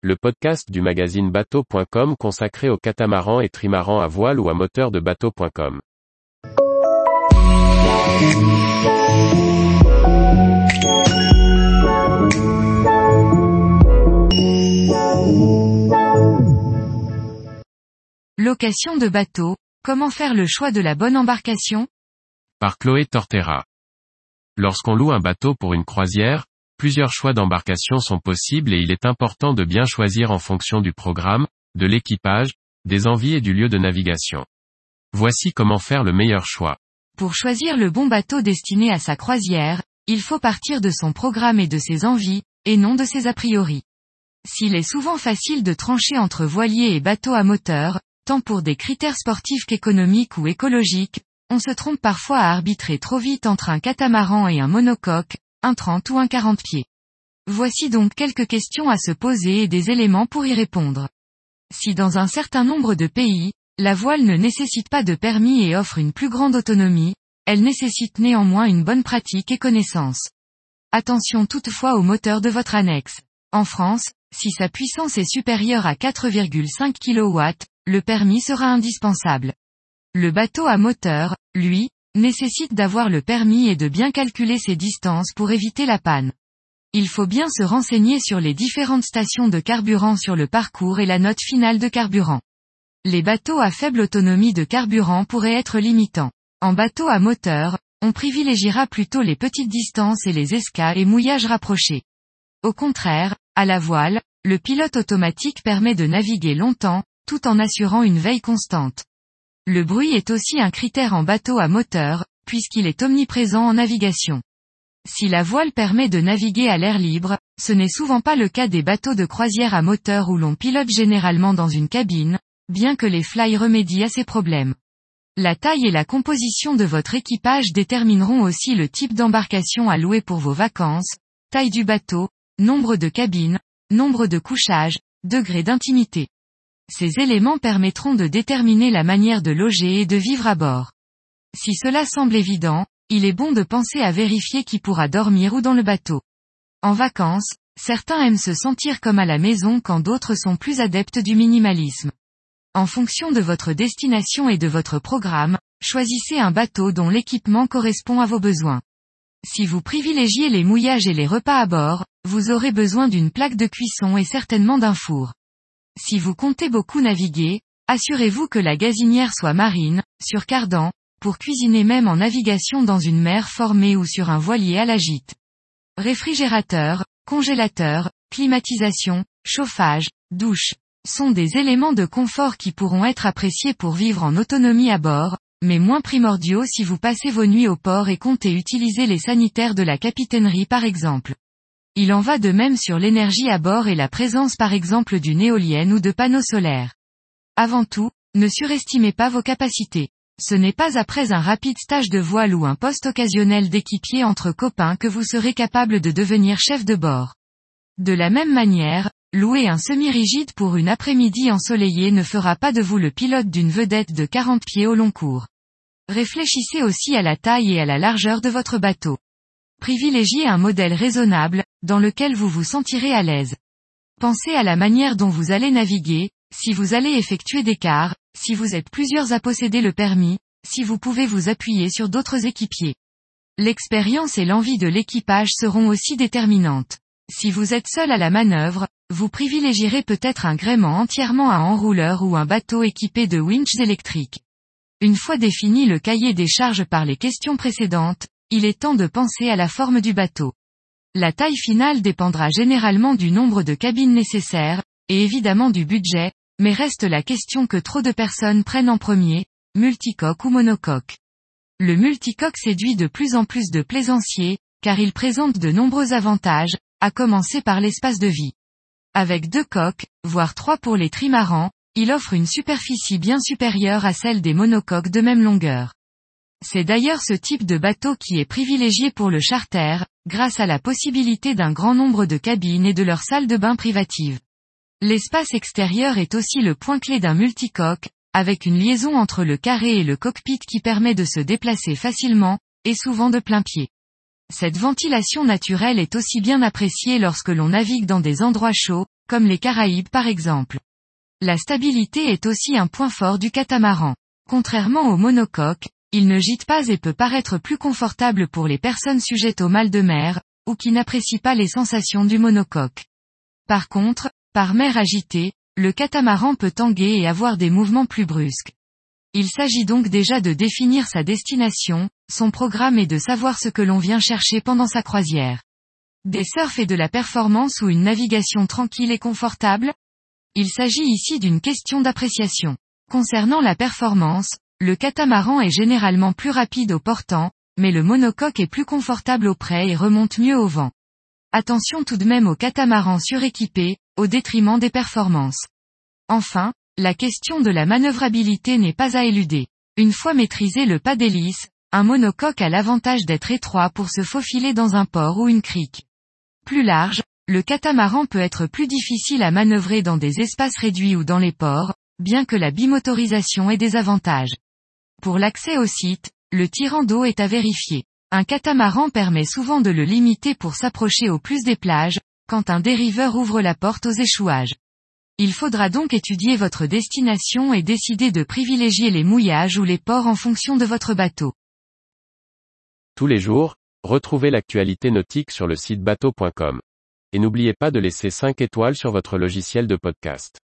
Le podcast du magazine bateaux.com consacré aux catamarans et trimarans à voile ou à moteur de bateaux.com. Location de bateaux, comment faire le choix de la bonne embarcation? Par Chloé Torterra. Lorsqu'on loue un bateau pour une croisière, plusieurs choix d'embarcation sont possibles et il est important de bien choisir en fonction du programme, de l'équipage, des envies et du lieu de navigation. Voici comment faire le meilleur choix. Pour choisir le bon bateau destiné à sa croisière, il faut partir de son programme et de ses envies, et non de ses a priori. S'il est souvent facile de trancher entre voilier et bateau à moteur, tant pour des critères sportifs qu'économiques ou écologiques, on se trompe parfois à arbitrer trop vite entre un catamaran et un monocoque, un 30 ou un 40 pieds. Voici donc quelques questions à se poser et des éléments pour y répondre. Si dans un certain nombre de pays, la voile ne nécessite pas de permis et offre une plus grande autonomie, elle nécessite néanmoins une bonne pratique et connaissance. Attention toutefois au moteur de votre annexe. En France, si sa puissance est supérieure à 4,5 kW, le permis sera indispensable. Le bateau à moteur, lui, nécessite d'avoir le permis et de bien calculer ses distances pour éviter la panne. Il faut bien se renseigner sur les différentes stations de carburant sur le parcours et la note finale de carburant. Les bateaux à faible autonomie de carburant pourraient être limitants. En bateau à moteur, on privilégiera plutôt les petites distances et les escales et mouillages rapprochés. Au contraire, à la voile, le pilote automatique permet de naviguer longtemps, tout en assurant une veille constante. Le bruit est aussi un critère en bateau à moteur, puisqu'il est omniprésent en navigation. Si la voile permet de naviguer à l'air libre, ce n'est souvent pas le cas des bateaux de croisière à moteur où l'on pilote généralement dans une cabine, bien que les fly remédient à ces problèmes. La taille et la composition de votre équipage détermineront aussi le type d'embarcation à louer pour vos vacances, taille du bateau, nombre de cabines, nombre de couchages, degré d'intimité. Ces éléments permettront de déterminer la manière de loger et de vivre à bord. Si cela semble évident, il est bon de penser à vérifier qui pourra dormir où dans le bateau. En vacances, certains aiment se sentir comme à la maison quand d'autres sont plus adeptes du minimalisme. En fonction de votre destination et de votre programme, choisissez un bateau dont l'équipement correspond à vos besoins. Si vous privilégiez les mouillages et les repas à bord, vous aurez besoin d'une plaque de cuisson et certainement d'un four. Si vous comptez beaucoup naviguer, assurez-vous que la gazinière soit marine, sur cardan, pour cuisiner même en navigation dans une mer formée ou sur un voilier à la gîte. Réfrigérateur, congélateur, climatisation, chauffage, douche, sont des éléments de confort qui pourront être appréciés pour vivre en autonomie à bord, mais moins primordiaux si vous passez vos nuits au port et comptez utiliser les sanitaires de la capitainerie par exemple. Il en va de même sur l'énergie à bord et la présence par exemple d'une éolienne ou de panneaux solaires. Avant tout, ne surestimez pas vos capacités. Ce n'est pas après un rapide stage de voile ou un poste occasionnel d'équipier entre copains que vous serez capable de devenir chef de bord. De la même manière, louer un semi-rigide pour une après-midi ensoleillée ne fera pas de vous le pilote d'une vedette de 40 pieds au long cours. Réfléchissez aussi à la taille et à la largeur de votre bateau. Privilégiez un modèle raisonnable, dans lequel vous vous sentirez à l'aise. Pensez à la manière dont vous allez naviguer, si vous allez effectuer des quarts, si vous êtes plusieurs à posséder le permis, si vous pouvez vous appuyer sur d'autres équipiers. L'expérience et l'envie de l'équipage seront aussi déterminantes. Si vous êtes seul à la manœuvre, vous privilégierez peut-être un gréement entièrement à enrouleur ou un bateau équipé de winches électriques. Une fois défini le cahier des charges par les questions précédentes, il est temps de penser à la forme du bateau. La taille finale dépendra généralement du nombre de cabines nécessaires, et évidemment du budget, mais reste la question que trop de personnes prennent en premier, multicoque ou monocoque. Le multicoque séduit de plus en plus de plaisanciers, car il présente de nombreux avantages, à commencer par l'espace de vie. Avec 2 coques, voire 3 pour les trimarans, il offre une superficie bien supérieure à celle des monocoques de même longueur. C'est d'ailleurs ce type de bateau qui est privilégié pour le charter, grâce à la possibilité d'un grand nombre de cabines et de leurs salles de bain privatives. L'espace extérieur est aussi le point clé d'un multicoque, avec une liaison entre le carré et le cockpit qui permet de se déplacer facilement, et souvent de plein pied. Cette ventilation naturelle est aussi bien appréciée lorsque l'on navigue dans des endroits chauds, comme les Caraïbes par exemple. La stabilité est aussi un point fort du catamaran. Contrairement au monocoque, il ne gîte pas et peut paraître plus confortable pour les personnes sujettes au mal de mer, ou qui n'apprécient pas les sensations du monocoque. Par contre, par mer agitée, le catamaran peut tanguer et avoir des mouvements plus brusques. Il s'agit donc déjà de définir sa destination, son programme et de savoir ce que l'on vient chercher pendant sa croisière. Des surfs et de la performance ou une navigation tranquille et confortable ? Il s'agit ici d'une question d'appréciation. Concernant la performance, le catamaran est généralement plus rapide au portant, mais le monocoque est plus confortable au près et remonte mieux au vent. Attention tout de même aux catamarans suréquipés, au détriment des performances. Enfin, la question de la manœuvrabilité n'est pas à éluder. Une fois maîtrisé le pas d'hélice, un monocoque a l'avantage d'être étroit pour se faufiler dans un port ou une crique. Plus large, le catamaran peut être plus difficile à manœuvrer dans des espaces réduits ou dans les ports, bien que la bimotorisation ait des avantages. Pour l'accès au site, le tirant d'eau est à vérifier. Un catamaran permet souvent de le limiter pour s'approcher au plus des plages, quand un dériveur ouvre la porte aux échouages. Il faudra donc étudier votre destination et décider de privilégier les mouillages ou les ports en fonction de votre bateau. Tous les jours, retrouvez l'actualité nautique sur le site bateau.com. Et n'oubliez pas de laisser 5 étoiles sur votre logiciel de podcast.